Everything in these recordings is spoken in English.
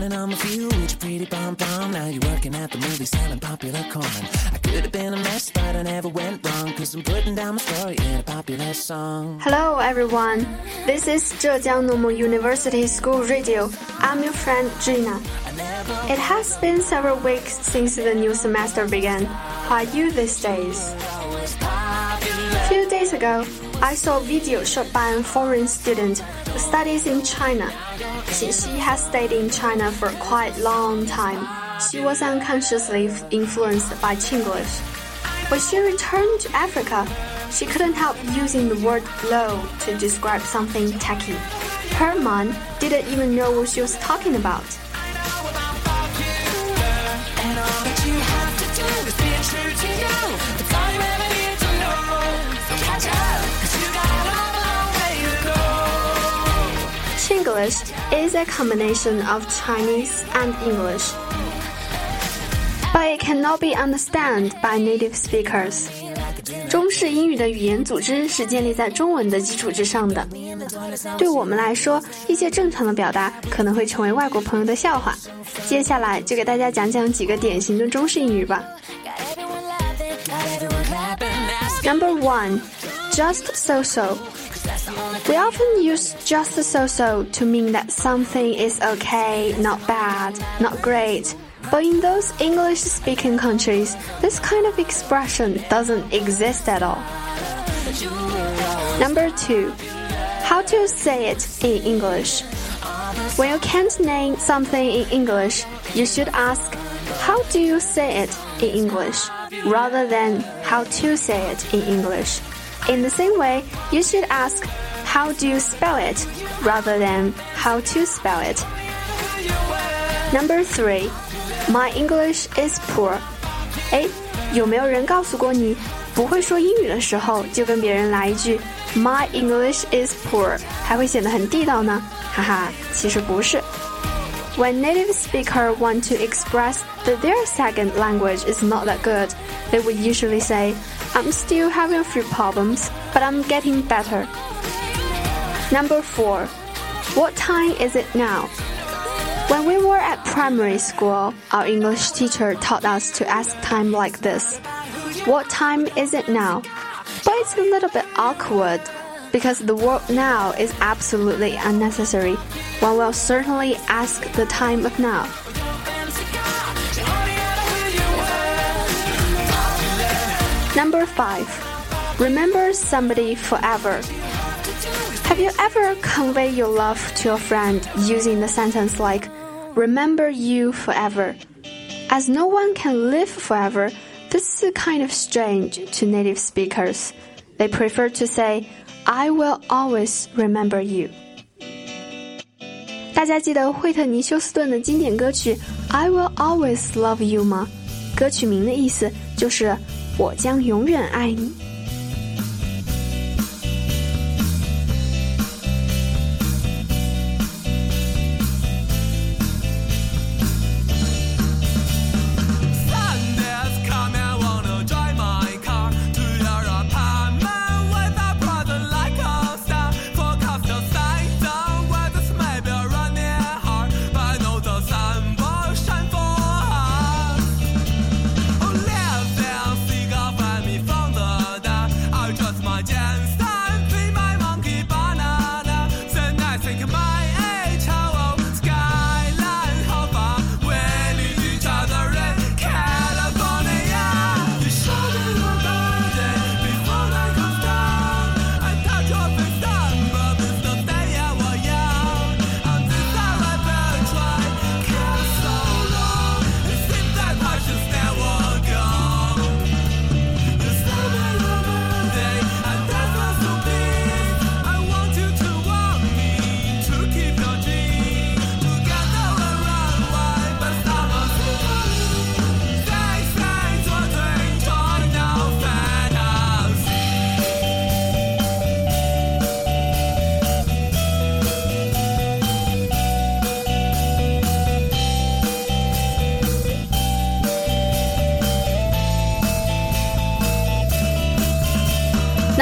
Spending on my fuel with your pretty pom-pom. Now you're working at the movie selling popular corn. I could have been a mess, but I never went wrong, cause I'm putting down my story in a popular song. Hello everyone, this is Zhejiang Normal University School Radio. I'm your friend Gina. It has been several weeks since the new semester began. How are you these days? Few days ago, I saw a video shot by a foreign student who studies in China. She has stayed in China for quite a long time. She was unconsciously influenced by Chinglish. When she returned to Africa, she couldn't help using the word blow to describe something tacky. Her mom didn't even know what she was talking about. Chinglish is a combination of Chinese and English, but it cannot be understood by native speakers. 中式英语的语言组织是建立在中文的基础之上的。对我们来说，一些正常的表达可能会成为外国朋友的笑话。接下来就给大家讲讲几个典型的中式英语吧。Number one, just so-so.We often use just so-so to mean that something is okay, not bad, not great. But in those English-speaking countries, this kind of expression doesn't exist at all. Number two, how to say it in English. When you can't name something in English, you should ask, how do you say it in English, rather than how to say it in English.In the same way, you should ask, how do you spell it, rather than how to spell it. Number three, my English is poor. 有没有人告诉过你，不会说英语的时候就跟别人来一句 my English is poor, 还会显得很地道呢？哈哈，其实不是。When native speakers want to express that their second language is not that good, they would usually say, I'm still having a few problems, but I'm getting better. Number four, what time is it now? When we were at primary school, our English teacher taught us to ask time like this. What time is it now? But it's a little bit awkward.Because the word now is absolutely unnecessary. One will certainly ask the time of now. Number five, remember somebody forever. Have you ever conveyed your love to a friend using the sentence like, remember you forever? As no one can live forever, this is kind of strange to native speakers. They prefer to say,I will always remember you. 大家记得惠特尼·休斯顿的经典歌曲 I will always love you 吗？歌曲名的意思就是我将永远爱你。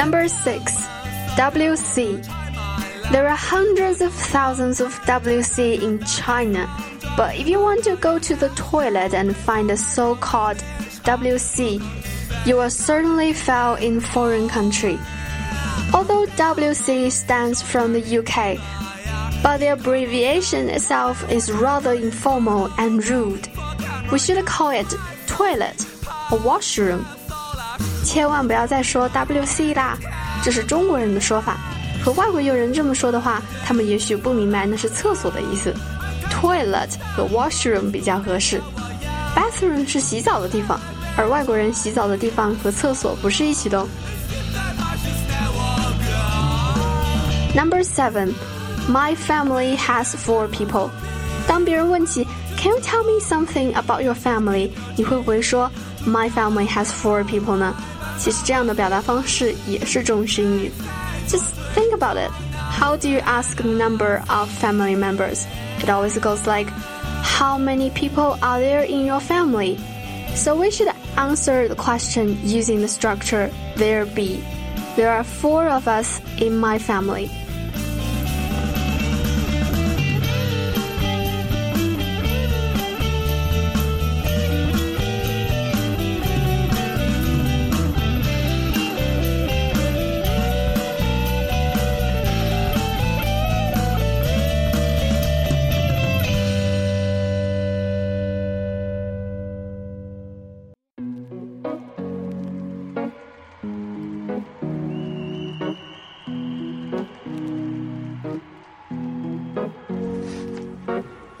Number six, WC. There are hundreds of thousands of WC in China, but if you want to go to the toilet and find a so-called WC, you will certainly fail in foreign country. Although WC stands from the UK, but the abbreviation itself is rather informal and rude. We should call it toilet or washroom. 千万不要再说 WC 啦，这是中国人的说法。和外国友人这么说的话，他们也许不明白那是厕所的意思。Toilet 和 washroom 比较合适。Bathroom 是洗澡的地方，而外国人洗澡的地方和厕所不是一起的。Number 7. My family has 4 people. 当别人问起 Can you tell me something about your family? 你会不会说 My family has 4 people 呢？其实这样的表达方式也是中式英语。Just think about it. How do you ask the number of family members? It always goes like, How many people are there in your family? So we should answer the question using the structure there be. There are 4 of us in my family.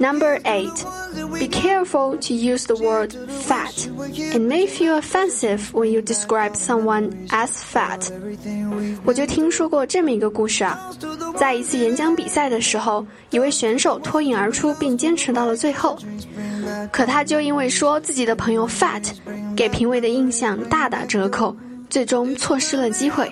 Number 8. Be careful to use the word fat. It may feel offensive when you describe someone as fat. 我就听说过这么一个故事啊，在一次演讲比赛的时候，一位选手脱颖而出并坚持到了最后，可他就因为说自己的朋友 fat， 给评委的印象大打折扣，最终错失了机会。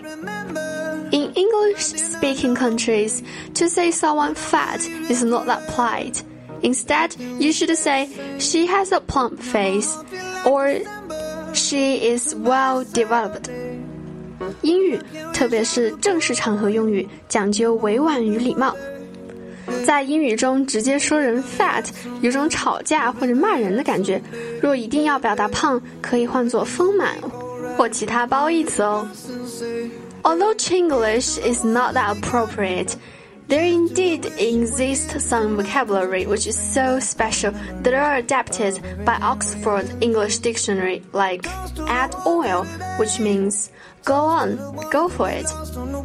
In English-speaking countries, to say someone fat is not that polite.Instead, you should say, she has a plump face, or she is well developed. 英语，特别是正式场合用语，讲究委婉与礼貌。在英语中直接说人 fat， 有种吵架或者骂人的感觉。若一定要表达胖，可以换作丰满或其他褒义词哦。Although Chinglish is not that appropriate,There indeed exists some vocabulary which is so special that are adapted by Oxford English Dictionary, like add oil, which means go on, go for it.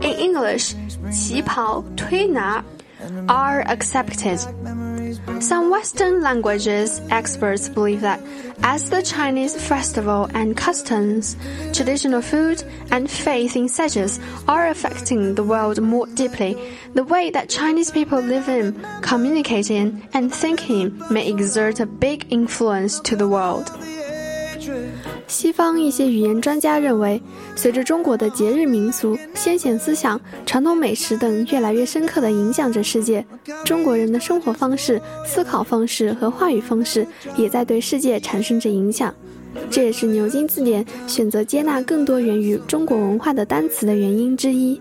In English, 旗袍推拿 are accepted. Some Western languages experts believe that as the Chinese festival and customs, traditional food and faith in sages are affecting the world more deeply, the way that Chinese people live in, communicate in, and think in may exert a big influence to the world. 西方一些语言专家认为，随着中国的节日民俗、先贤思想、传统美食等越来越深刻地影响着世界，中国人的生活方式、思考方式和话语方式也在对世界产生着影响。这也是牛津字典选择接纳更多源于中国文化的单词的原因之一。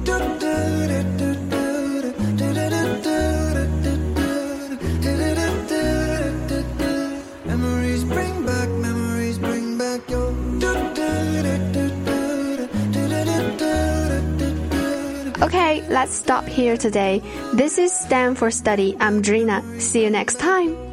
do do do do do do do do do.Okay, let's stop here today. This is STEM for Study. I'm Drina. See you next time.